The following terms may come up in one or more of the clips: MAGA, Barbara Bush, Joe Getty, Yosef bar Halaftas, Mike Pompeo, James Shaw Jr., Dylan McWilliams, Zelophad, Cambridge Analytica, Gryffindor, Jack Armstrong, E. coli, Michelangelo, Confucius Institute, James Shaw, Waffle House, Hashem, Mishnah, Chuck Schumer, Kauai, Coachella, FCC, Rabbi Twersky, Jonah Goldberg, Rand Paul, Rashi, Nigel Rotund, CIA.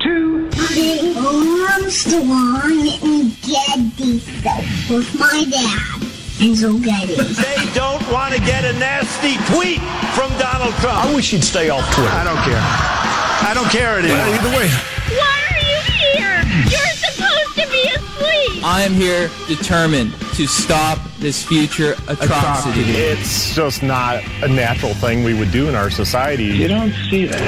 two, three. Armstrong and Getty Show with my dad, Hazel Getty. They don't want to get a nasty tweet from Donald Trump. I wish he'd stay off Twitter. I don't care. I don't care anymore. Either way. Why are you here? You're supposed to be asleep. I am here determined to stop this future atrocity. It's just not a natural thing we would do in our society. You don't see that.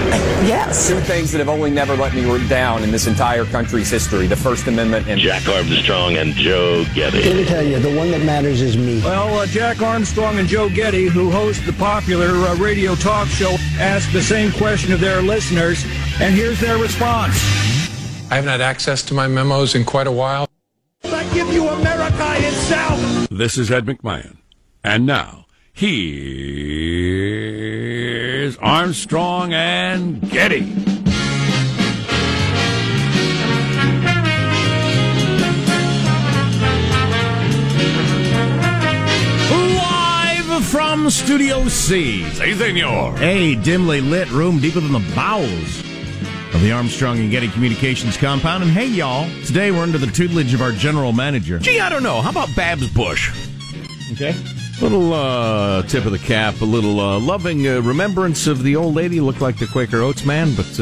Yes. Two things that have only never let me down in this entire country's history, the First Amendment and Jack Armstrong and Joe Getty. Let me tell you, the one that matters is me. Well, Jack Armstrong and Joe Getty, who host the popular radio talk show, asked the same question of their listeners, and here's their response. I haven't had access to my memos in quite a while. I give you America itself. This is Ed McMahon. And now, here's Armstrong and Getty. Live from Studio C. Say senor. A dimly lit room deeper than the bowels of the Armstrong and Getty Communications compound. And hey, y'all, today we're under the tutelage of our general manager. Gee, I don't know. How about Babs Bush? Okay. Little tip of the cap, a little loving remembrance of the old lady. Looked like the Quaker Oats man, but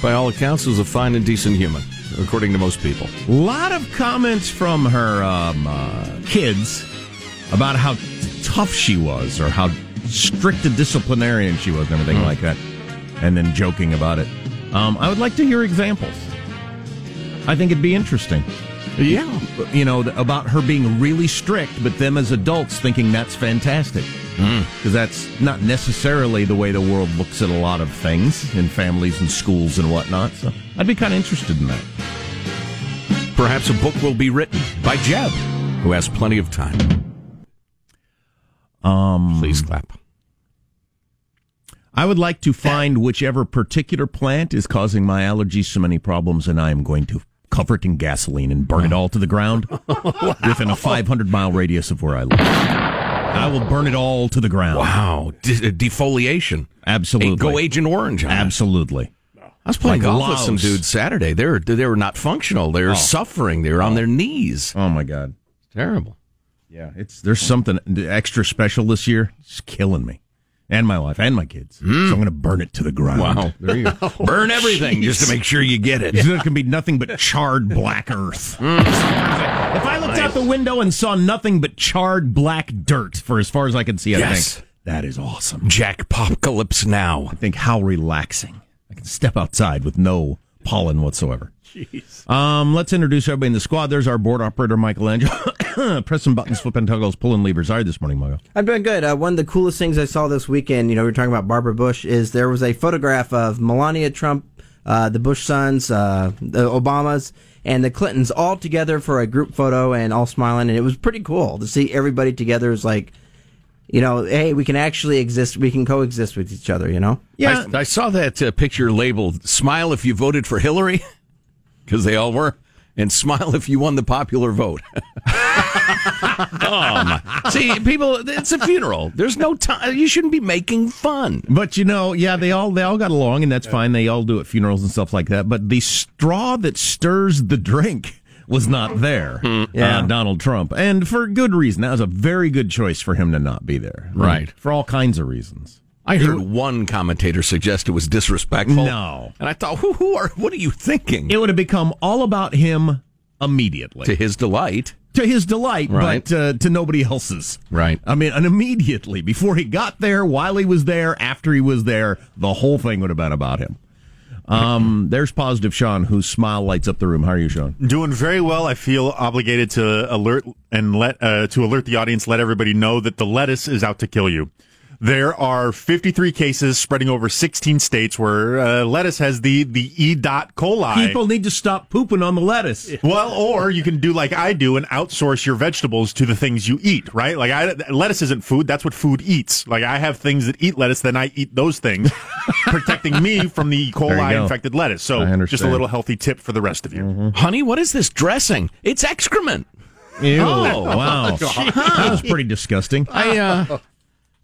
by all accounts was a fine and decent human, according to most people. A lot of comments from her kids about how tough she was or how strict a disciplinarian she was and everything like that, and then joking about it. I would like to hear examples. I think it'd be interesting. Yeah. You know, about her being really strict, but them as adults thinking that's fantastic. Because that's not necessarily the way the world looks at a lot of things in families and schools and whatnot. So I'd be kind of interested in that. Perhaps a book will be written by Jeb, who has plenty of time. Please clap. I would like to find whichever particular plant is causing my allergies so many problems, and I am going to cover it in gasoline and burn it all to the ground within a 500-mile radius of where I live. I will burn it all to the ground. Wow. Defoliation. Absolutely. Go Agent Orange. Absolutely. I was playing golf with some dudes Saturday. They were not functional. They were suffering. They were on their knees. Oh, my God. It's terrible. Yeah, there's something extra special this year. It's killing me. And my wife and my kids. Mm. So I'm going to burn it to the ground. Wow. There you go. Burn everything just to make sure you get it. There's going to be nothing but charred black earth. Mm. If I looked out the window and saw nothing but charred black dirt for as far as I can see, I think that is awesome. Jackpocalypse now. I think how relaxing. I can step outside with no pollen whatsoever. Jeez. Let's introduce everybody in the squad. There's our board operator, Michelangelo. Pressing buttons, flipping toggles, pulling levers. How are you this morning, Michael? I'm doing good. One of the coolest things I saw this weekend, we were talking about Barbara Bush, is there was a photograph of Melania Trump, the Bush sons, the Obamas, and the Clintons all together for a group photo and all smiling. And it was pretty cool to see everybody together. It's like, hey, we can actually exist. We can coexist with each other, Yeah. I saw that picture labeled, smile if you voted for Hillary, because they all were. And smile if you won the popular vote. See, people, it's a funeral. There's no time. You shouldn't be making fun. But, they all got along, and that's fine. They all do at funerals and stuff like that. But the straw that stirs the drink was not there, Donald Trump. And for good reason. That was a very good choice for him to not be there. Right. For all kinds of reasons. I heard one commentator suggest it was disrespectful. No. And I thought, what are you thinking? It would have become all about him immediately. To his delight. Right. But to nobody else's. Right. I mean, and immediately, before he got there, while he was there, after he was there, the whole thing would have been about him. There's Positive Sean, whose smile lights up the room. How are you, Sean? Doing very well. I feel obligated to alert the audience, let everybody know that the lettuce is out to kill you. There are 53 cases spreading over 16 states where lettuce has the E. coli. People need to stop pooping on the lettuce. Well, or you can do like I do and outsource your vegetables to the things you eat, right? Like lettuce isn't food. That's what food eats. Like I have things that eat lettuce, then I eat those things, protecting me from the E. coli-infected lettuce. So just a little healthy tip for the rest of you. Mm-hmm. Honey, what is this dressing? It's excrement. Ew. Oh, wow. That was pretty disgusting.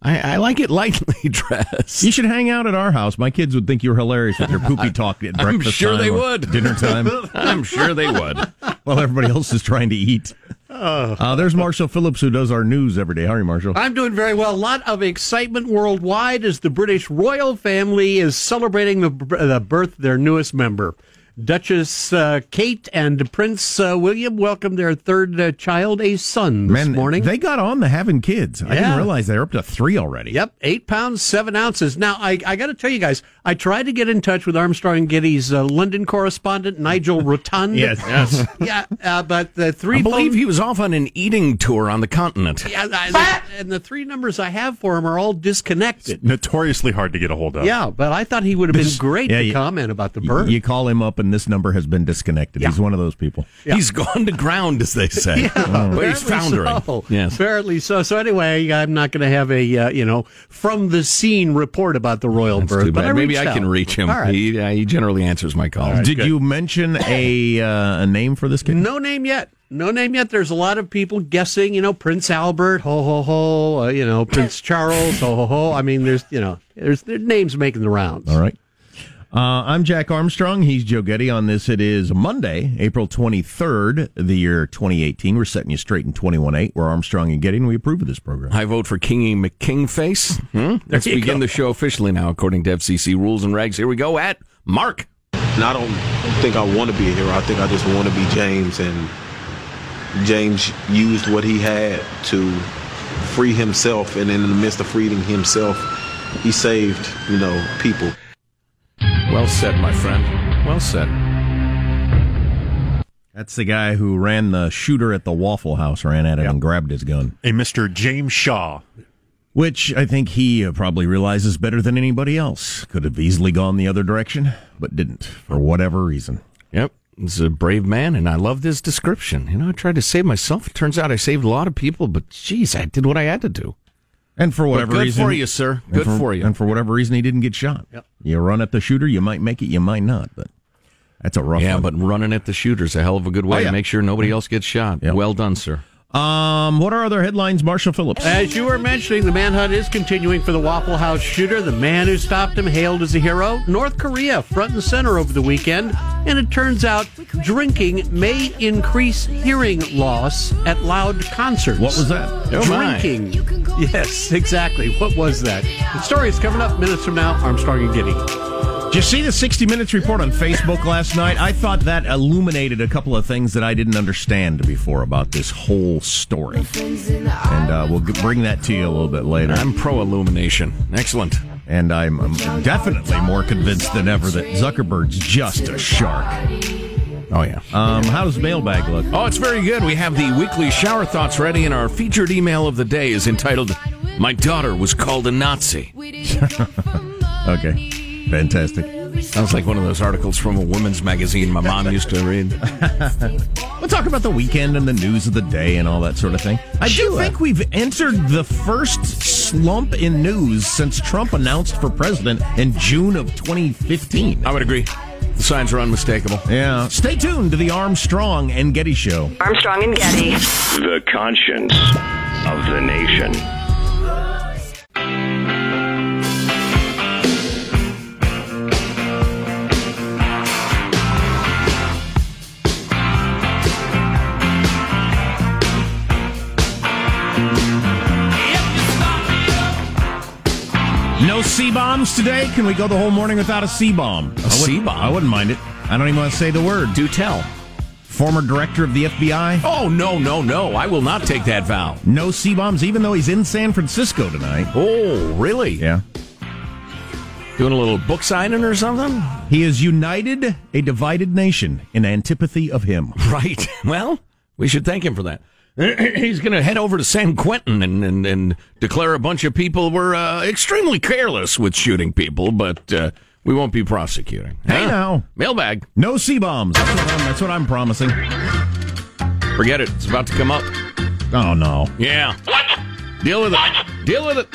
I like it lightly dressed. You should hang out at our house. My kids would think you were hilarious with your poopy talk at breakfast. I'm sure they would. Dinner time. I'm sure they would. While everybody else is trying to eat. There's Marshall Phillips, who does our news every day. How are you, Marshall? I'm doing very well. A lot of excitement worldwide as the British royal family is celebrating the birth of their newest member. Duchess Kate and Prince William welcomed their third child, a son, this morning. They got on to having kids. Yeah. I didn't realize they were up to 3 already. Yep, 8 pounds, 7 ounces. Now, I got to tell you guys, I tried to get in touch with Armstrong and Getty's London correspondent, Nigel Rotund. Yes. Yeah, but the three... I believe he was off on an eating tour on the continent. Yeah, and the 3 numbers I have for him are all disconnected. It's notoriously hard to get a hold of. Yeah, but I thought he would have been great to comment about the birth. You call him up and this number has been disconnected. Yeah. He's one of those people. Yeah. He's gone to ground, as they say. But he's foundering. So. Yes. Apparently so. So anyway, I'm not going to have a, from the scene report about the royal birth. But maybe I can reach him. Right. He generally answers my calls. Right, Did you mention a name for this kid? No name yet. There's a lot of people guessing, Prince Albert, ho, ho, ho, Prince Charles, ho, ho, ho. I mean, there's their names making the rounds. All right. I'm Jack Armstrong. He's Joe Getty. On this, it is Monday, April 23rd, the year 2018. We're setting you straight in 21.8. We're Armstrong and Getty, and we approve of this program. I vote for Kingy McKingface. Let's begin the show officially now, according to FCC rules and regs. Here we go at Mark. And I don't think I want to be a hero. I think I just want to be James, and James used what he had to free himself, and in the midst of freeing himself, he saved, people. Well said, my friend. Well said. That's the guy who ran the shooter at the Waffle House, ran at it and grabbed his gun. A Mr. James Shaw. Which I think he probably realizes better than anybody else. Could have easily gone the other direction, but didn't, for whatever reason. Yep. He's a brave man, and I loved his description. I tried to save myself. It turns out I saved a lot of people, but, geez, I did what I had to do. And for whatever reason... Good for you, sir. Good for you. And for whatever reason, he didn't get shot. Yep. You run at the shooter, you might make it, you might not, but that's a rough one. Yeah, but running at the shooter's a hell of a good way to make sure nobody else gets shot. Yep. Well done, sir. What are other headlines, Marshall Phillips? As you were mentioning, the manhunt is continuing for the Waffle House shooter. The man who stopped him hailed as a hero. North Korea front and center over the weekend. And it turns out drinking may increase hearing loss at loud concerts. What was that? Drinking. Oh my. Yes, exactly. What was that? The story is coming up minutes from now. Armstrong and Getty. Did you see the 60 Minutes report on Facebook last night? I thought that illuminated a couple of things that I didn't understand before about this whole story. And we'll bring that to you a little bit later. I'm pro-illumination. Excellent. And I'm definitely more convinced than ever that Zuckerberg's just a shark. Oh, yeah. How does Mailbag look? Oh, it's very good. We have the weekly shower thoughts ready, and our featured email of the day is entitled, "My Daughter Was Called a Nazi." Okay. Fantastic. Sounds like one of those articles from a women's magazine my mom used to read. We'll talk about the weekend and the news of the day and all that sort of thing. I do think we've entered the first slump in news since Trump announced for president in June of 2015. I would agree. The signs are unmistakable. Yeah. Stay tuned to the Armstrong and Getty Show. Armstrong and Getty. The conscience of the nation. No C-bombs today? Can we go the whole morning without a C-bomb? A C-bomb? I wouldn't mind it. I don't even want to say the word. Do tell. Former director of the FBI? Oh, no. I will not take that vow. No C-bombs, even though he's in San Francisco tonight. Oh, really? Yeah. Doing a little book signing or something? He has united a divided nation in antipathy of him. Right. Well, we should thank him for that. He's going to head over to San Quentin and declare a bunch of people were extremely careless with shooting people, but we won't be prosecuting. Hey, now. Mailbag. No C-bombs. That's what I'm promising. Forget it. It's about to come up. Oh, no. Yeah. Deal with it.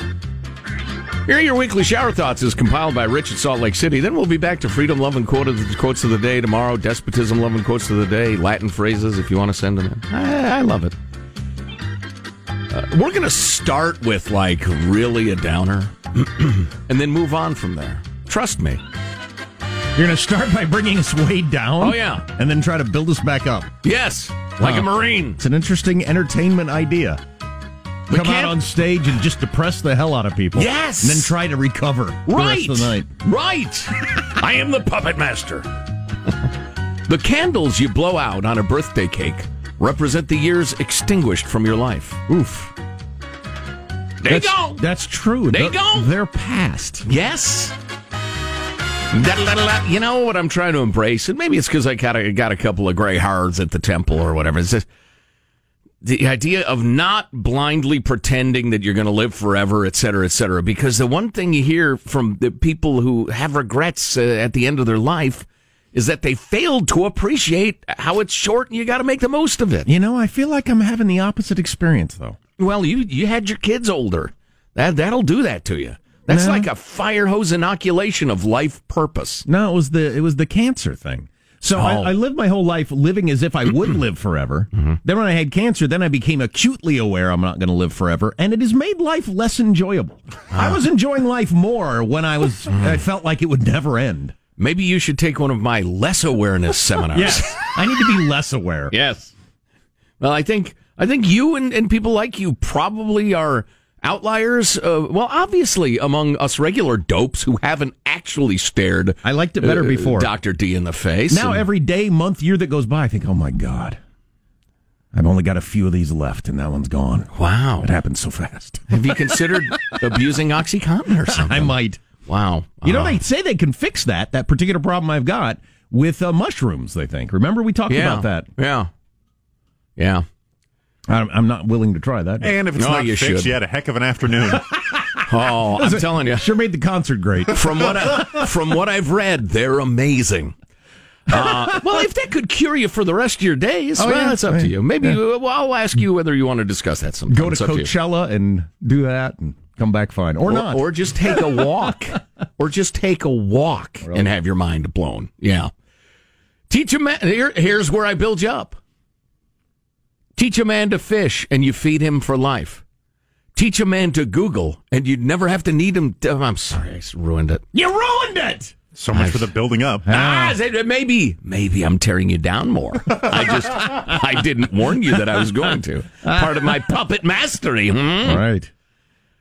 Here are your weekly shower thoughts as compiled by Rich at Salt Lake City. Then we'll be back to freedom-loving quotes of the day tomorrow, despotism-loving quotes of the day, Latin phrases if you want to send them in. I love it. We're going to start with, like, really a downer, and then move on from there. Trust me. You're going to start by bringing us way down? Oh, yeah. And then try to build us back up? Yes, like a Marine. It's an interesting entertainment idea. We come out on stage and just depress the hell out of people. Yes. And then try to recover the rest of the night. Right. I am the puppet master. The candles you blow out on a birthday cake represent the years extinguished from your life. Oof. There you go. That's true. There you go. They're past. Yes. You know what I'm trying to embrace? And maybe it's because I got a couple of gray hairs at the temple or whatever. It's just the idea of not blindly pretending that you're going to live forever, et cetera, because the one thing you hear from the people who have regrets at the end of their life is that they failed to appreciate how it's short and you got to make the most of it. You know, I feel like I'm having the opposite experience, though. Well, you had your kids older. That'll do that to you. That's like a fire hose inoculation of life purpose. No, it was the cancer thing. So I lived my whole life living as if I would live forever. Mm-hmm. Then when I had cancer, then I became acutely aware I'm not going to live forever, and it has made life less enjoyable. I was enjoying life more when I felt like it would never end. Maybe you should take one of my less awareness seminars. Yes, I need to be less aware. Yes. Well, I think you and people like you probably are outliers, obviously, among us regular dopes who haven't actually stared. I liked it better before. Dr. D in the face. Now every day, month, year that goes by, I think, oh my God, I've only got a few of these left, and that one's gone. Wow. It happened so fast. Have you considered abusing OxyContin or something? I might. Wow. You know, they say they can fix that particular problem I've got with mushrooms, they think. Remember we talked about that? Yeah. I'm not willing to try that. And if it's not fixed, you had a heck of an afternoon. I'm telling you. Sure made the concert great. From what I've read, they're amazing. Well, if that could cure you for the rest of your days, that's up to you. Maybe I'll ask you whether you want to discuss that sometime. Go to Coachella and do that and come back fine. Or not. Or just take a walk. Really? And have your mind blown. Yeah. Here's where I build you up. Teach a man to fish, and you feed him for life. Teach a man to Google, and you'd never have to need him to... I'm sorry, I ruined it. You ruined it! So much for the building up. Maybe I'm tearing you down more. I didn't warn you that I was going to. Part of my puppet mastery. Hmm? All right.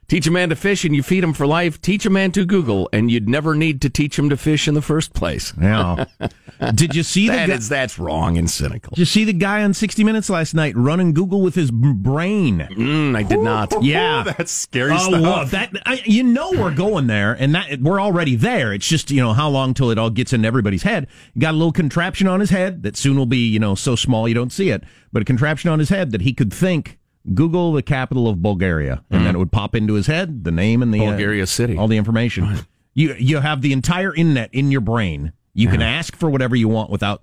Teach a man to fish and you feed him for life. Teach a man to Google and you'd never need to teach him to fish in the first place. Yeah. Did you see that? That's wrong and cynical. Did you see the guy on 60 Minutes last night running Google with his brain? I did not. Yeah. That's scary stuff. Well, we're going there, and we're already there. It's just, how long till it all gets into everybody's head. Got a little contraption on his head that soon will be, so small you don't see it, but a contraption on his head that he could think. Google the capital of Bulgaria, and then it would pop into his head, the name and the... Bulgaria city. All the information. Right. You have the entire internet in your brain. You can ask for whatever you want without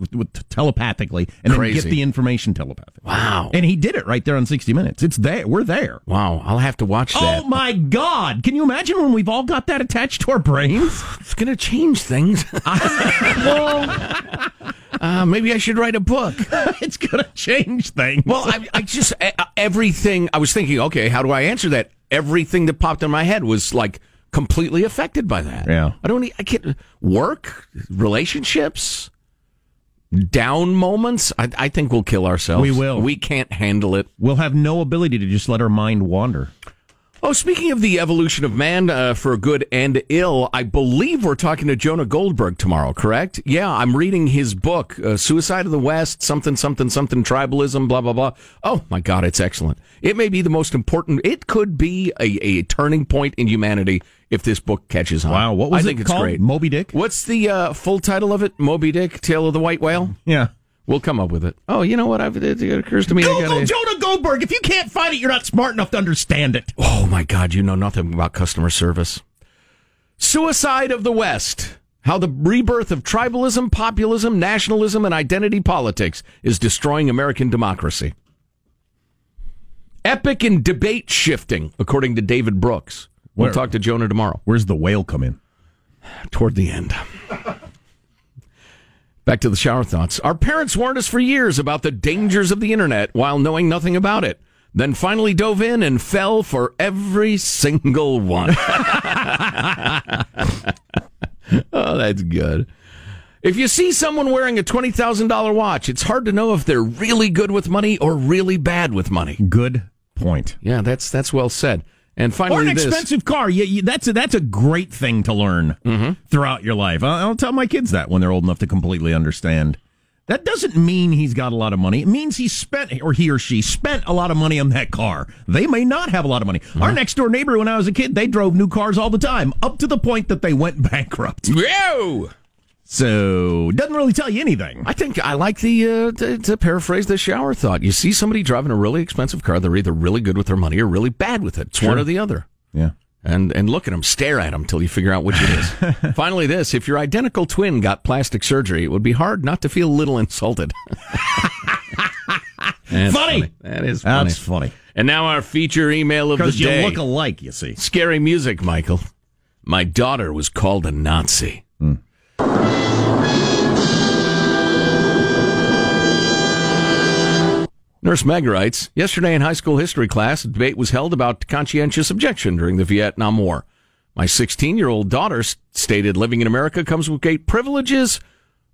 telepathically, and then get the information telepathically. Wow. And he did it right there on 60 Minutes. It's there. We're there. Wow. I'll have to watch that. Oh, my God. Can you imagine when we've all got that attached to our brains? It's going to change things. Maybe I should write a book. It's going to change things. Well, everything, I was thinking, okay, how do I answer that? Everything that popped in my head was like, completely affected by that. Yeah. I can't work, relationships, down moments. I think we'll kill ourselves. We will. We can't handle it. We'll have no ability to just let our mind wander. Oh, speaking of the evolution of man for good and ill, I believe we're talking to Jonah Goldberg tomorrow, correct? Yeah, I'm reading his book, Suicide of the West, something, tribalism, blah, blah, blah. Oh, my God, it's excellent. It may be the most important. It could be a turning point in humanity if this book catches on. Wow, what was it called? I think it's great. Moby Dick? What's the full title of it? Moby Dick, Tale of the White Whale? Yeah. We'll come up with it. Oh, you know what? It occurs to me. Google Jonah Goldberg. If you can't find it, you're not smart enough to understand it. Oh, my God. You know nothing about customer service. Suicide of the West. How the rebirth of tribalism, populism, nationalism, and identity politics is destroying American democracy. Epic and debate shifting, according to David Brooks. We'll talk to Jonah tomorrow. Where's the whale come in? Toward the end. Back to the shower thoughts. Our parents warned us for years about the dangers of the internet while knowing nothing about it. Then finally dove in and fell for every single one. Oh, that's good. If you see someone wearing a $20,000 watch, it's hard to know if they're really good with money or really bad with money. Good point. Yeah, that's well said. And finally, or an expensive car. Yeah, that's a great thing to learn throughout your life. I'll tell my kids that when they're old enough to completely understand. That doesn't mean he's got a lot of money. It means he or she spent a lot of money on that car. They may not have a lot of money. Our next door neighbor, when I was a kid, they drove new cars all the time, up to the point that they went bankrupt. Whoa! So, doesn't really tell you anything. I think I like the, to paraphrase the shower thought, you see somebody driving a really expensive car, they're either really good with their money or really bad with it. It's one or the other. Yeah. And look at them, stare at them till you figure out which it is. Finally this, if your identical twin got plastic surgery, it would be hard not to feel a little insulted. Funny! That is funny. That's funny. And now our feature email of the day. Because you look alike, you see. Scary music, Michael. My daughter was called a Nazi. Hmm. Nurse Meg writes, yesterday in high school history class, a debate was held about conscientious objection during the Vietnam War. My 16-year-old daughter stated living in America comes with great privileges.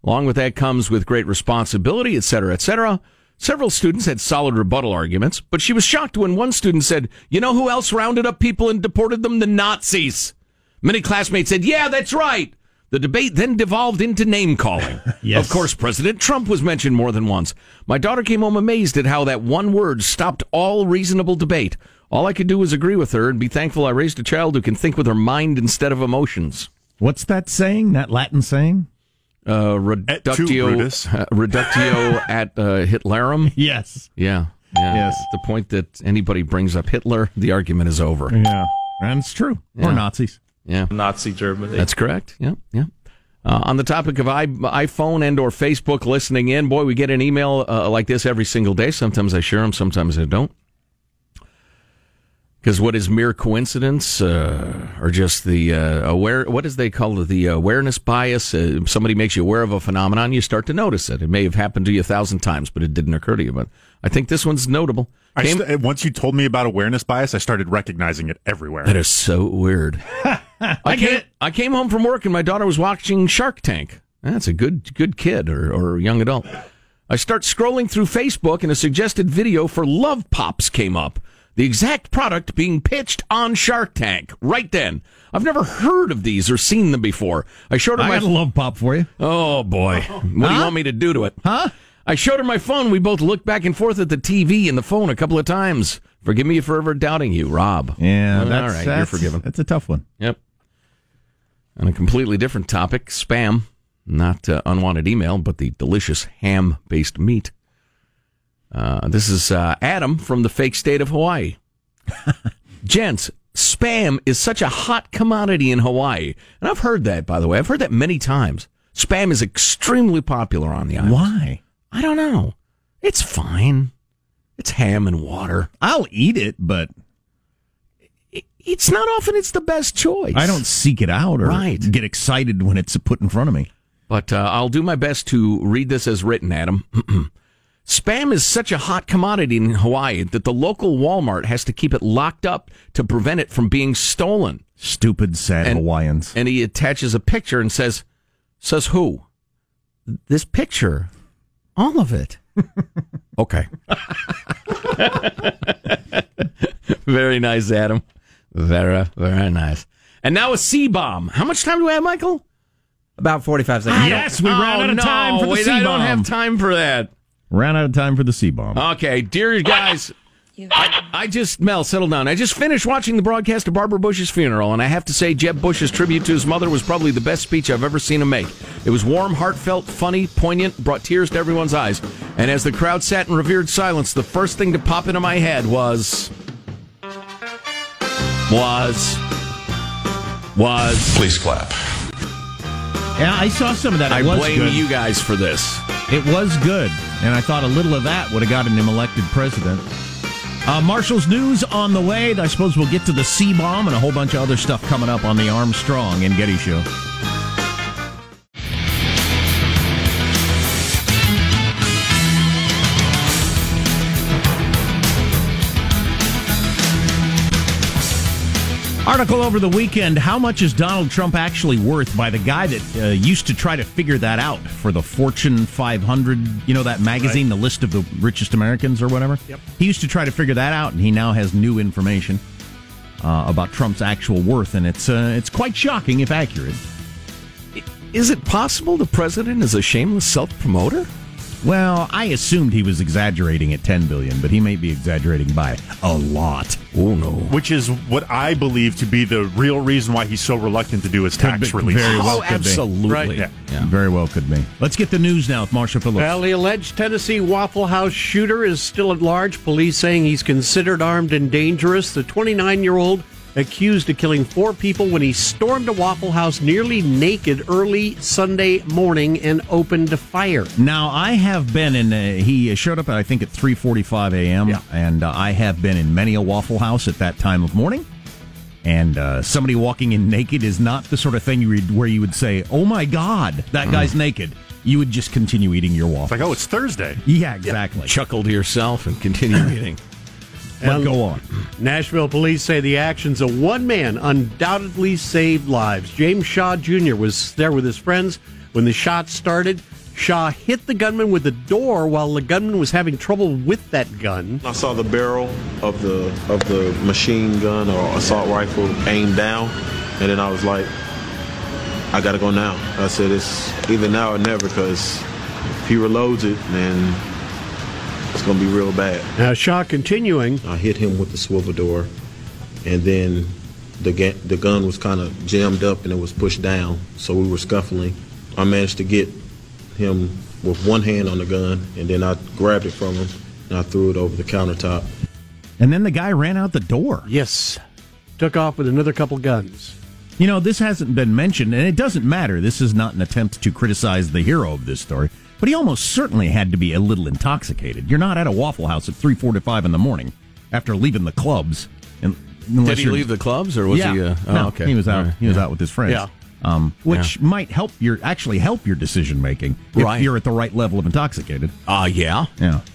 Along with that comes with great responsibility, etc., etc. Several students had solid rebuttal arguments, but she was shocked when one student said, you know who else rounded up people and deported them? The Nazis. Many classmates said, yeah, that's right. The debate then devolved into name-calling. Yes. Of course, President Trump was mentioned more than once. My daughter came home amazed at how that one word stopped all reasonable debate. All I could do was agree with her and be thankful I raised a child who can think with her mind instead of emotions. What's that saying, that Latin saying? Reductio ad Hitlerum. Yes. Yeah. Yes. The point that anybody brings up Hitler, the argument is over. Yeah. And it's true. Yeah. Or Nazis. Yeah, Nazi Germany. That's correct. Yeah, yeah. On the topic of iPhone and or Facebook listening in, boy, we get an email like this every single day. Sometimes I share them, sometimes I don't. Because what is mere coincidence, or just the aware? What is they call the awareness bias? Somebody makes you aware of a phenomenon, you start to notice it. It may have happened to you 1,000 times, but it didn't occur to you. But I think this one's notable. Once you told me about awareness bias, I started recognizing it everywhere. That is so weird. I came home from work and my daughter was watching Shark Tank. That's a good kid or young adult. I start scrolling through Facebook and a suggested video for Love Pops came up. The exact product being pitched on Shark Tank right then. I've never heard of these or seen them before. I showed her I got a Love Pop for you. Oh, boy. What do you want me to do to it? I showed her my phone. We both looked back and forth at the TV and the phone a couple of times. Forgive me for ever doubting you, Rob. Yeah, all right. You're forgiven. That's a tough one. Yep. On a completely different topic, spam. Not unwanted email, but the delicious ham-based meat. This is Adam from the fake state of Hawaii. Gents, spam is such a hot commodity in Hawaii. And I've heard that, by the way. I've heard that many times. Spam is extremely popular on the island. Why? I don't know. It's fine. It's ham and water. I'll eat it, but it's not often it's the best choice. I don't seek it out or get excited when it's put in front of me. But I'll do my best to read this as written, Adam. Spam is such a hot commodity in Hawaii that the local Walmart has to keep it locked up to prevent it from being stolen. Stupid, sad Hawaiians. And he attaches a picture and says who? This picture. All of it. Okay. Very nice, Adam. Very, very nice. And now a C-bomb. How much time do we have, Michael? About 45 seconds. Yes, we ran out of time for the C-bomb. I don't have time for that. Ran out of time for the C-bomb. Okay, dear guys, Mel, settle down. I just finished watching the broadcast of Barbara Bush's funeral, and I have to say Jeb Bush's tribute to his mother was probably the best speech I've ever seen him make. It was warm, heartfelt, funny, poignant, brought tears to everyone's eyes. And as the crowd sat in revered silence, the first thing to pop into my head was... Please clap. Yeah, I saw some of that. I blame you guys for this. It was good, and I thought a little of that would have gotten him elected president. Marshall's news on the way. I suppose we'll get to the C-bomb and a whole bunch of other stuff coming up on the Armstrong and Getty Show. Article over the weekend, how much is Donald Trump actually worth, by the guy that used to try to figure that out for the Fortune 500, you know, that magazine, right. The list of the richest Americans or whatever? Yep. He used to try to figure that out, and he now has new information about Trump's actual worth, and it's quite shocking, if accurate. Is it possible the president is a shameless self-promoter? Well, I assumed he was exaggerating at $10 billion, but he may be exaggerating by a lot. Oh, no. Which is what I believe to be the real reason why he's so reluctant to do his tax release. Very well could absolutely. Be. Right? Yeah. Yeah. Very well could be. Let's get the news now with Marsha Phillips. Well, the alleged Tennessee Waffle House shooter is still at large. Police saying he's considered armed and dangerous. The 29-year-old accused of killing 4 people when he stormed a Waffle House nearly naked early Sunday morning and opened fire. Now, I have been in, he showed up, I think, at 3:45 a.m., yeah. And I have been in many a Waffle House at that time of morning, and somebody walking in naked is not the sort of thing where you would say, oh, my God, that guy's naked. You would just continue eating your waffles. It's like, oh, it's Thursday. Yeah, exactly. Yeah. Chuckle to yourself and continue eating. But go on. Nashville police say the actions of one man undoubtedly saved lives. James Shaw Jr. was there with his friends when the shots started. Shaw hit the gunman with the door while the gunman was having trouble with that gun. I saw the barrel of the machine gun or assault rifle aimed down, and then I was like, I got to go now. I said, it's either now or never, because if he reloads it, then it's going to be real bad. Now, Shaw continuing. I hit him with the swivel door, and then the gun was kind of jammed up, and it was pushed down, so we were scuffling. I managed to get him with one hand on the gun, and then I grabbed it from him, and I threw it over the countertop. And then the guy ran out the door. Yes. Took off with another couple guns. You know, this hasn't been mentioned, and it doesn't matter. This is not an attempt to criticize the hero of this story. But he almost certainly had to be a little intoxicated. You're not at a Waffle House at 3:45 in the morning after leaving the clubs and Did he leave the clubs, or was he? No, okay. He was out. Right. He was out with his friends. Yeah. Which might help your decision making if you're at the right level of intoxicated. A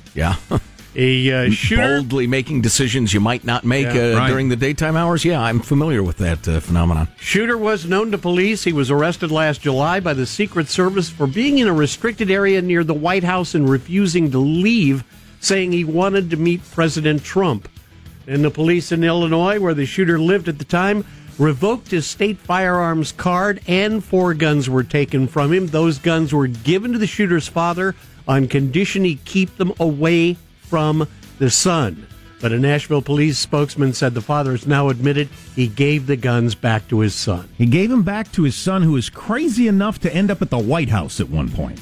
shooter boldly making decisions you might not make during the daytime hours. Yeah, I'm familiar with that phenomenon. Shooter was known to police. He was arrested last July by the Secret Service for being in a restricted area near the White House and refusing to leave, saying he wanted to meet President Trump. And the police in Illinois, where the shooter lived at the time, revoked his state firearms card, and 4 guns were taken from him. Those guns were given to the shooter's father on condition he keep them away from the son. But a Nashville police spokesman said the father has now admitted he gave the guns back to his son. He gave them back to his son, who was crazy enough to end up at the White House at one point.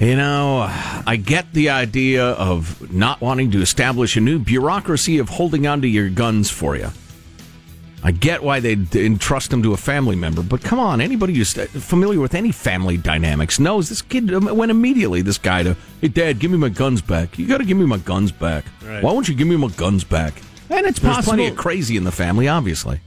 You know, I get the idea of not wanting to establish a new bureaucracy of holding on to your guns for you. I get why they'd entrust him to a family member, but come on, anybody who's familiar with any family dynamics knows this kid went immediately, this guy, to, hey, Dad, give me my guns back. You got to give me my guns back. Right. Why won't you give me my guns back? And it's There's possible. Plenty of crazy in the family, obviously.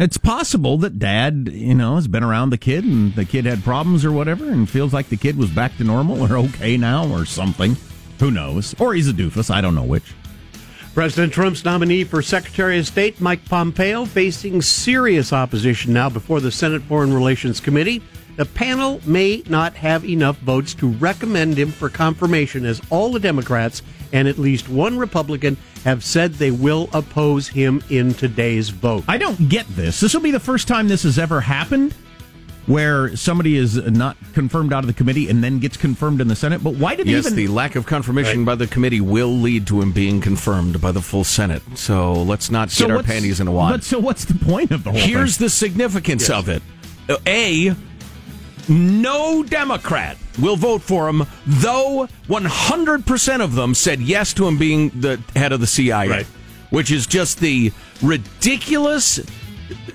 It's possible that Dad, you know, has been around the kid and the kid had problems or whatever and feels like the kid was back to normal or okay now or something. Who knows? Or he's a doofus. I don't know which. President Trump's nominee for Secretary of State, Mike Pompeo, facing serious opposition now before the Senate Foreign Relations Committee. The panel may not have enough votes to recommend him for confirmation, as all the Democrats and at least one Republican have said they will oppose him in today's vote. I don't get this. This will be the first time this has ever happened, where somebody is not confirmed out of the committee and then gets confirmed in the Senate. But why did they even... the lack of confirmation by the committee will lead to him being confirmed by the full Senate. So let's not get our panties in a wad. So what's the point of the whole thing? Here's the significance of it. A, no Democrat will vote for him, though 100% of them said yes to him being the head of the CIA, which is just the ridiculous...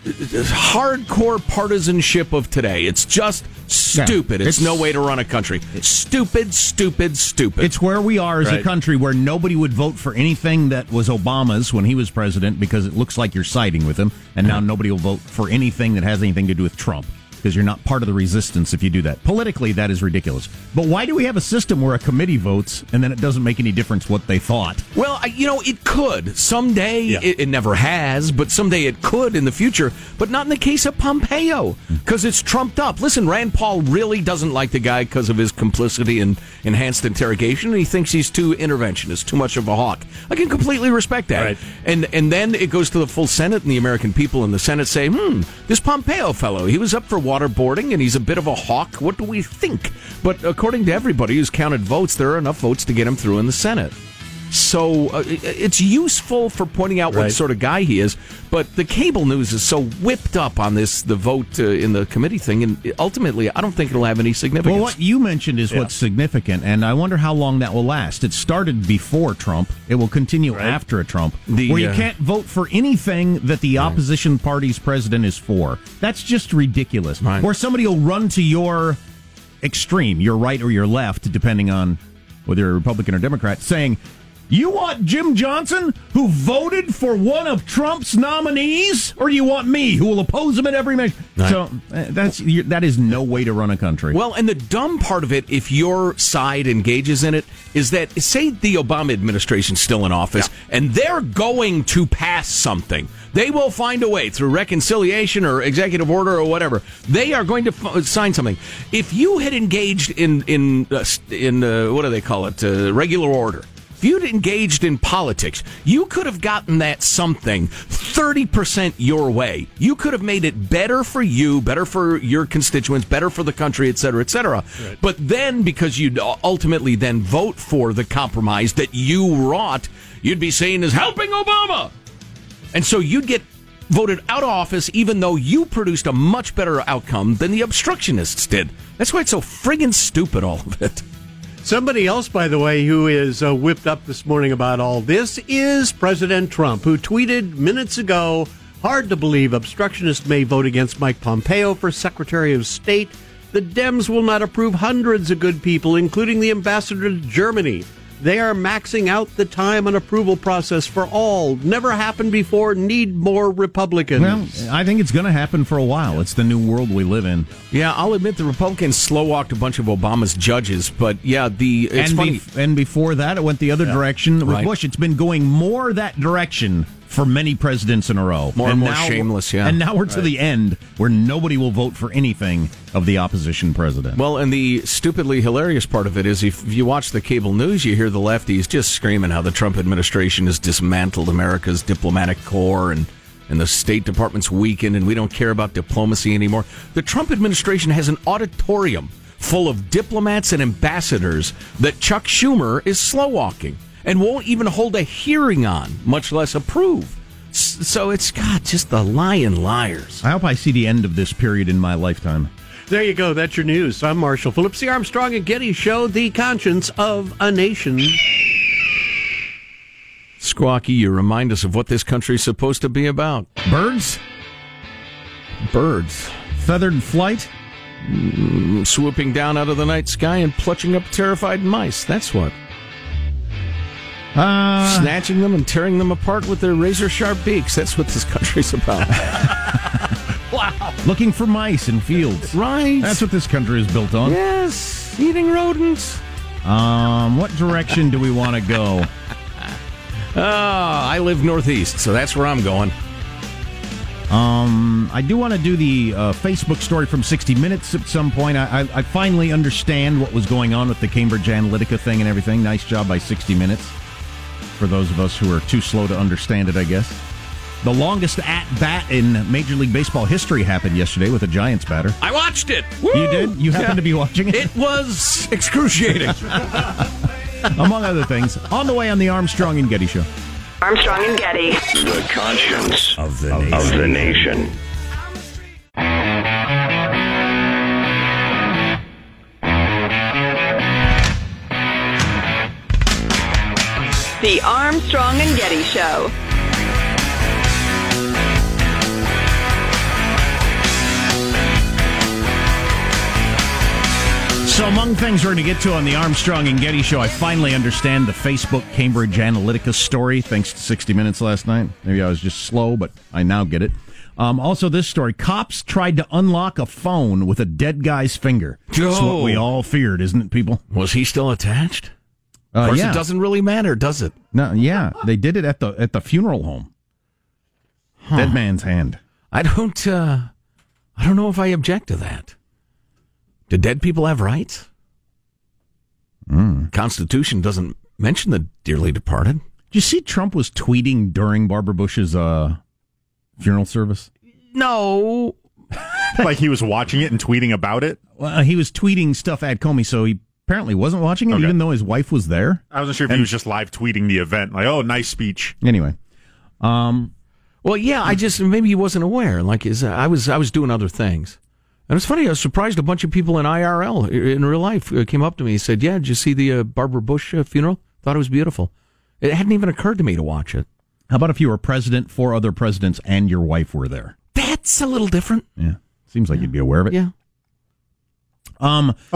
hardcore partisanship of today. It's just stupid. It's no way to run a country. Stupid. It's where we are as a country, where nobody would vote for anything that was Obama's when he was president because it looks like you're siding with him, and now nobody will vote for anything that has anything to do with Trump because you're not part of the resistance if you do that. Politically, that is ridiculous. But why do we have a system where a committee votes and then it doesn't make any difference what they thought? Well, you know, it could. Someday, it never has, but someday it could in the future, but not in the case of Pompeo, because it's trumped up. Listen, Rand Paul really doesn't like the guy because of his complicity in enhanced interrogation, and he thinks he's too interventionist, too much of a hawk. I can completely respect that. Right. And then it goes to the full Senate, and the American people in the Senate say, this Pompeo fellow, he was up for waterboarding, and he's a bit of a hawk. What do we think? But according to everybody who's counted votes, there are enough votes to get him through in the Senate. So it's useful for pointing out what sort of guy he is. But the cable news is so whipped up on this, the vote in the committee thing, and ultimately I don't think it'll have any significance. Well, what you mentioned is what's significant, and I wonder how long that will last. It started before Trump. It will continue after a Trump, where you can't vote for anything that the opposition party's president is for. That's just ridiculous. Right. Or somebody will run to your extreme, your right or your left, depending on whether you're a Republican or Democrat, saying... You want Jim Johnson, who voted for one of Trump's nominees, or do you want me, who will oppose him at every measure? Right. So that is no way to run a country. Well, and the dumb part of it, if your side engages in it, is that, say the Obama administration's still in office, and they're going to pass something. They will find a way through reconciliation or executive order or whatever. They are going to sign something. If you had engaged in what do they call it, regular order, if you'd engaged in politics, you could have gotten that something 30% your way. You could have made it better for you, better for your constituents, better for the country, et cetera, et cetera. Right. But then, because you'd ultimately then vote for the compromise that you wrought, you'd be seen as helping Obama. And so you'd get voted out of office, even though you produced a much better outcome than the obstructionists did. That's why it's so friggin' stupid, all of it. Somebody else, by the way, who is whipped up this morning about all this is President Trump, who tweeted minutes ago, hard to believe obstructionists may vote against Mike Pompeo for Secretary of State. The Dems will not approve hundreds of good people, including the ambassador to Germany. They are maxing out the time and approval process for all. Never happened before. Need more Republicans. Well, I think it's going to happen for a while. It's the new world we live in. Yeah, I'll admit the Republicans slow-walked a bunch of Obama's judges, but yeah, and before that, it went the other direction with Bush. It's been going more that direction for many presidents in a row. More and more shameless, yeah. And now we're to the end where nobody will vote for anything of the opposition president. Well, and the stupidly hilarious part of it is if you watch the cable news, you hear the lefties just screaming how the Trump administration has dismantled America's diplomatic corps and the State Department's weakened and we don't care about diplomacy anymore. The Trump administration has an auditorium full of diplomats and ambassadors that Chuck Schumer is slow-walking and won't even hold a hearing on, much less approve. So it's, God, just the lying liars. I hope I see the end of this period in my lifetime. There you go. That's your news. I'm Marshall Phillips. The Armstrong and Getty Show, the conscience of a nation. Squawky, you remind us of what this country's supposed to be about. Birds? Birds. Feathered flight? Swooping down out of the night sky and clutching up terrified mice. That's what. Snatching them and tearing them apart with their razor-sharp beaks. That's what this country's about. Wow. Looking for mice in fields. Right. That's what this country is built on. Yes. Eating rodents. What direction do we want to go? I live northeast, so that's where I'm going. I do want to do the Facebook story from 60 Minutes at some point. I finally understand what was going on with the Cambridge Analytica thing and everything. Nice job by 60 Minutes. For those of us who are too slow to understand it, I guess. The longest at-bat in Major League Baseball history happened yesterday with a Giants batter. I watched it! Woo! You did? You happened to be watching it? It was excruciating. Among other things. On the way on the Armstrong and Getty Show. Armstrong and Getty. The conscience of the nation. The Armstrong and Getty Show. So among things we're going to get to on the Armstrong and Getty Show, I finally understand the Facebook Cambridge Analytica story, thanks to 60 Minutes last night. Maybe I was just slow, but I now get it. Also, this story, cops tried to unlock a phone with a dead guy's finger. That's what we all feared, isn't it, people? Was he still attached? Of course, it doesn't really matter, does it? No, yeah, they did it at the funeral home. Huh. Dead man's hand. I don't know if I object to that. Do dead people have rights? Constitution doesn't mention the dearly departed. Did you see Trump was tweeting during Barbara Bush's funeral service? No. Like he was watching it and tweeting about it? Well, he was tweeting stuff at Comey, so he apparently wasn't watching it, even though his wife was there. I wasn't sure if he was just live tweeting the event. Like, oh, nice speech. Anyway. Well, yeah, maybe he wasn't aware. Like, I was doing other things. And it's funny, I was surprised a bunch of people in IRL, in real life, came up to me and said, yeah, did you see the Barbara Bush funeral? Thought it was beautiful. It hadn't even occurred to me to watch it. How about if you were president, 4 other presidents, and your wife were there? That's a little different. Yeah. Seems like you'd be aware of it. Yeah.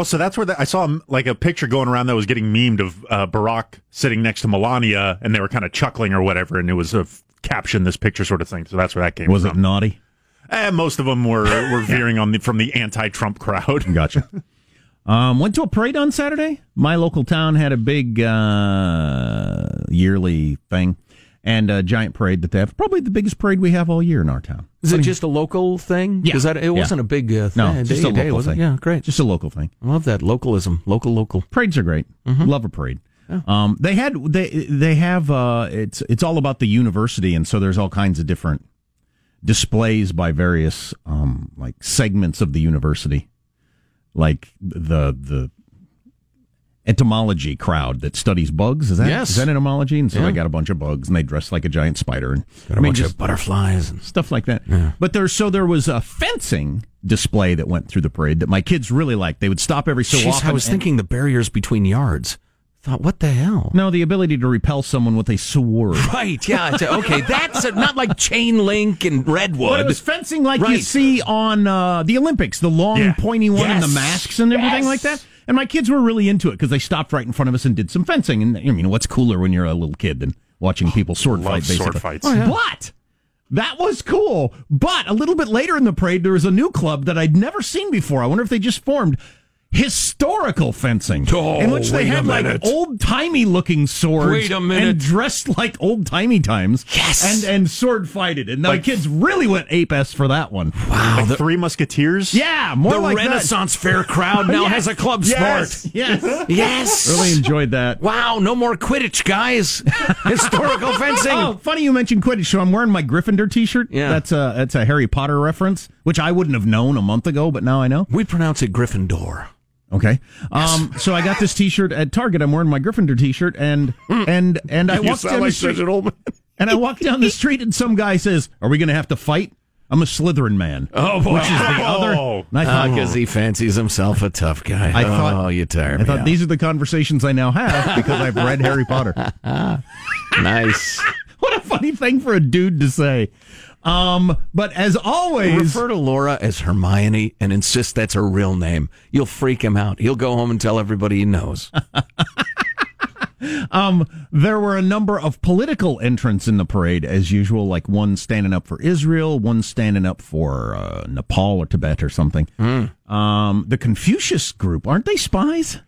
So that's where I saw like a picture going around that was getting memed of Barack sitting next to Melania, and they were kind of chuckling or whatever, and it was a caption, this picture sort of thing. So that's where that came from. Was it naughty? Most of them were veering from the anti-Trump crowd. Gotcha. Went to a parade on Saturday. My local town had a big yearly thing and a giant parade that they have. Probably the biggest parade we have all year in our town. Is it just a local thing? Yeah. It wasn't a big thing. No, just a local thing. Yeah, great. Just a local thing. I love that. Localism. Local. Parades are great. Mm-hmm. Love a parade. Oh. It's all about the university, and so there's all kinds of different displays by various like segments of the university, like the entomology crowd that studies bugs. Is that entomology? And so they got a bunch of bugs and they dress like a giant spider and a bunch of butterflies and stuff like that. Yeah. But there was a fencing display that went through the parade that my kids really liked. They would stop every so often. I was thinking the barriers between yards. Thought, what the hell? No, the ability to repel someone with a sword. Right, yeah. Okay, that's not like chain link and redwood. But it was fencing like you see on the Olympics, the long pointy one and the masks and everything like that. And my kids were really into it because they stopped right in front of us and did some fencing. And, you know, what's cooler when you're a little kid than watching people sword fight, basically. Sword fights. Oh, yeah. But that was cool. But a little bit later in the parade, there was a new club that I'd never seen before. I wonder if they just formed. Historical fencing, in which they had like old-timey looking swords and dressed like old-timey times. Yes, and sword fighted, and the kids really went ape-ass for that one. Wow, like the Three Musketeers. Yeah, more the like Renaissance that. Fair crowd now has a club sport. Yes, yes. Really enjoyed that. Wow, no more Quidditch, guys. Historical fencing. Oh, funny you mentioned Quidditch. So I'm wearing my Gryffindor T-shirt. Yeah, that's a Harry Potter reference, which I wouldn't have known a month ago, but now I know. We pronounce it Gryffindor. Okay. So I got this T-shirt at Target. I'm wearing my Gryffindor T-shirt, and I walked down the street. And I walked down the street, and some guy says, "Are we going to have to fight?" I'm a Slytherin man. Oh boy! Which is the other. Because he fancies himself a tough guy. I thought, you tire me. I thought these are the conversations I now have because I've read Harry Potter. Nice. What a funny thing for a dude to say. But as always, refer to Laura as Hermione and insist that's her real name. You'll freak him out. He'll go home and tell everybody he knows. There were a number of political entrants in the parade, as usual, like one standing up for Israel, one standing up for Nepal or Tibet or something. Mm. The Confucius group, aren't they spies?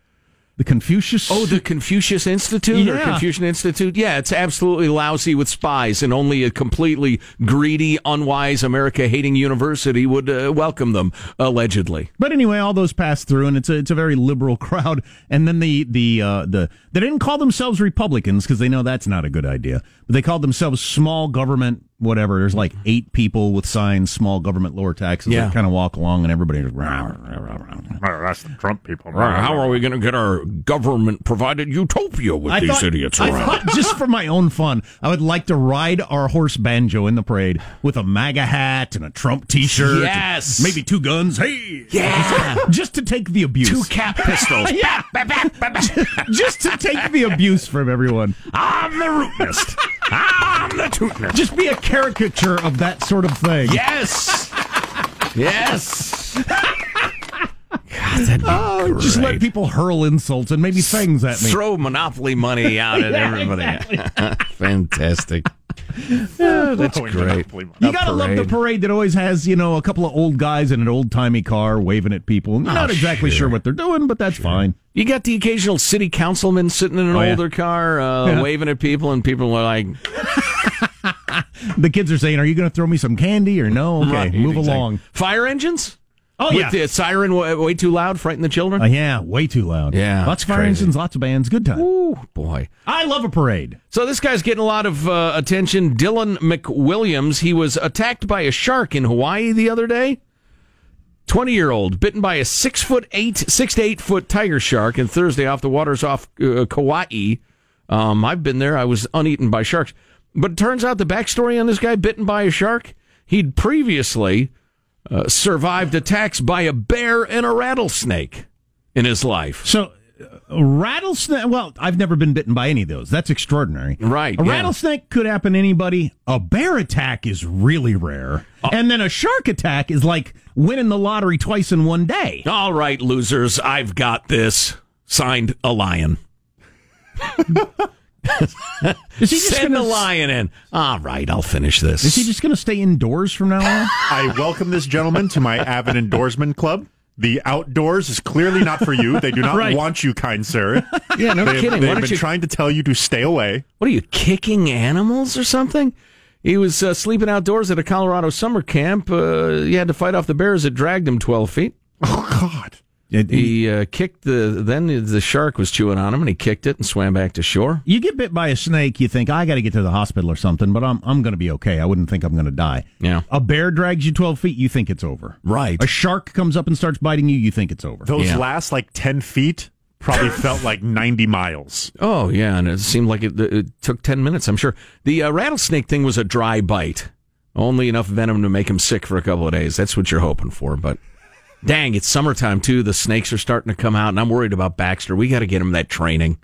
The Confucius... Oh, the Confucius Institute or Confucian Institute? Yeah, it's absolutely lousy with spies, and only a completely greedy, unwise, America-hating university would welcome them, allegedly. But anyway, all those passed through, and it's a very liberal crowd. And then they didn't call themselves Republicans, because they know that's not a good idea. But they called themselves small government whatever. There's like 8 people with signs, small government, lower taxes. Yeah. They kind of walk along, and everybody just... That's the Trump people. How are we going to get our government-provided utopia with these idiots around? I thought, just for my own fun, I would like to ride our horse Banjo in the parade with a MAGA hat and a Trump T-shirt. Yes. Maybe 2 guns. Hey. Yeah. Just to take the abuse. 2 cap pistols. Yeah. Just to take the abuse from everyone. I'm the rootinist. I'm the tootinist. Just be a caricature of that sort of thing. Yes. Yes. God, that'd be great. Just let people hurl insults and maybe things at me. Throw Monopoly money out at everybody. Exactly. Fantastic. That's great. You got to love the parade that always has, a couple of old guys in an old-timey car waving at people. Not exactly sure what they're doing, but that's fine. You got the occasional city councilman sitting in an older car waving at people, and people are like... The kids are saying, "Are you going to throw me some candy or no?" Okay, move along. Fire engines? Oh, yeah. With the siren way too loud, frighten the children? Yeah, way too loud. Yeah. Lots of fire engines, lots of bands, good time. Ooh, boy. I love a parade. So this guy's getting a lot of attention, Dylan McWilliams. He was attacked by a shark in Hawaii the other day. 20-year-old, bitten by a 6 to 8-foot tiger shark, and Thursday off the waters off Kauai. I've been there. I was uneaten by sharks. But it turns out the backstory on this guy bitten by a shark, he'd previously... survived attacks by a bear and a rattlesnake in his life. So, a rattlesnake... Well, I've never been bitten by any of those. That's extraordinary. Right. A rattlesnake could happen to anybody. A bear attack is really rare. And then a shark attack is like winning the lottery twice in one day. All right, losers. I've got this. Signed, a lion. Send the lion in. All right, I'll finish this. Is he just going to stay indoors from now on? I welcome this gentleman to my avid endorsement club. The outdoors is clearly not for you. They do not want you, kind sir. Yeah, no kidding. They've been trying to tell you to stay away. What are you, kicking animals or something? He was sleeping outdoors at a Colorado summer camp. He had to fight off the bears that dragged him 12 feet. Oh, God. He kicked the shark was chewing on him, and he kicked it and swam back to shore. You get bit by a snake, you think, I got to get to the hospital or something, but I'm going to be okay. I wouldn't think I'm going to die. Yeah. A bear drags you 12 feet, you think it's over. Right. A shark comes up and starts biting you, you think it's over. Those last, 10 feet probably felt like 90 miles. Oh, yeah, and it seemed like it took 10 minutes, I'm sure. The rattlesnake thing was a dry bite. Only enough venom to make him sick for a couple of days. That's what you're hoping for, but... Dang, it's summertime, too. The snakes are starting to come out, and I'm worried about Baxter. We got to get him that training.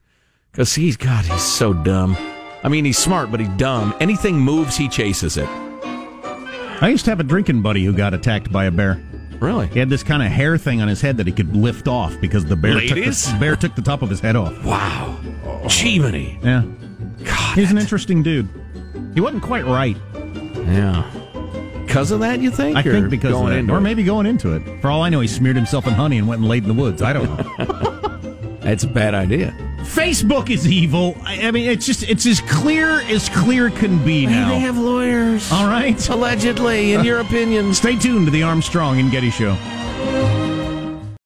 Because he's so dumb. I mean, he's smart, but he's dumb. Anything moves, he chases it. I used to have a drinking buddy who got attacked by a bear. Really? He had this kind of hair thing on his head that he could lift off because the bear, took the top of his head off. Wow. Oh. Jiminy. Yeah. God. He's an interesting dude. He wasn't quite right. Yeah. Because of that, you think? I think because of that. Or maybe going into it. For all I know, he smeared himself in honey and went and laid in the woods. I don't know. That's a bad idea. Facebook is evil. I mean, it's as clear can be now. They have lawyers. All right. Allegedly, in your opinion. Stay tuned to the Armstrong and Getty Show.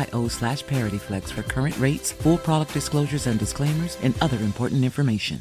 /ParityFlex for current rates, full product disclosures and disclaimers, and other important information.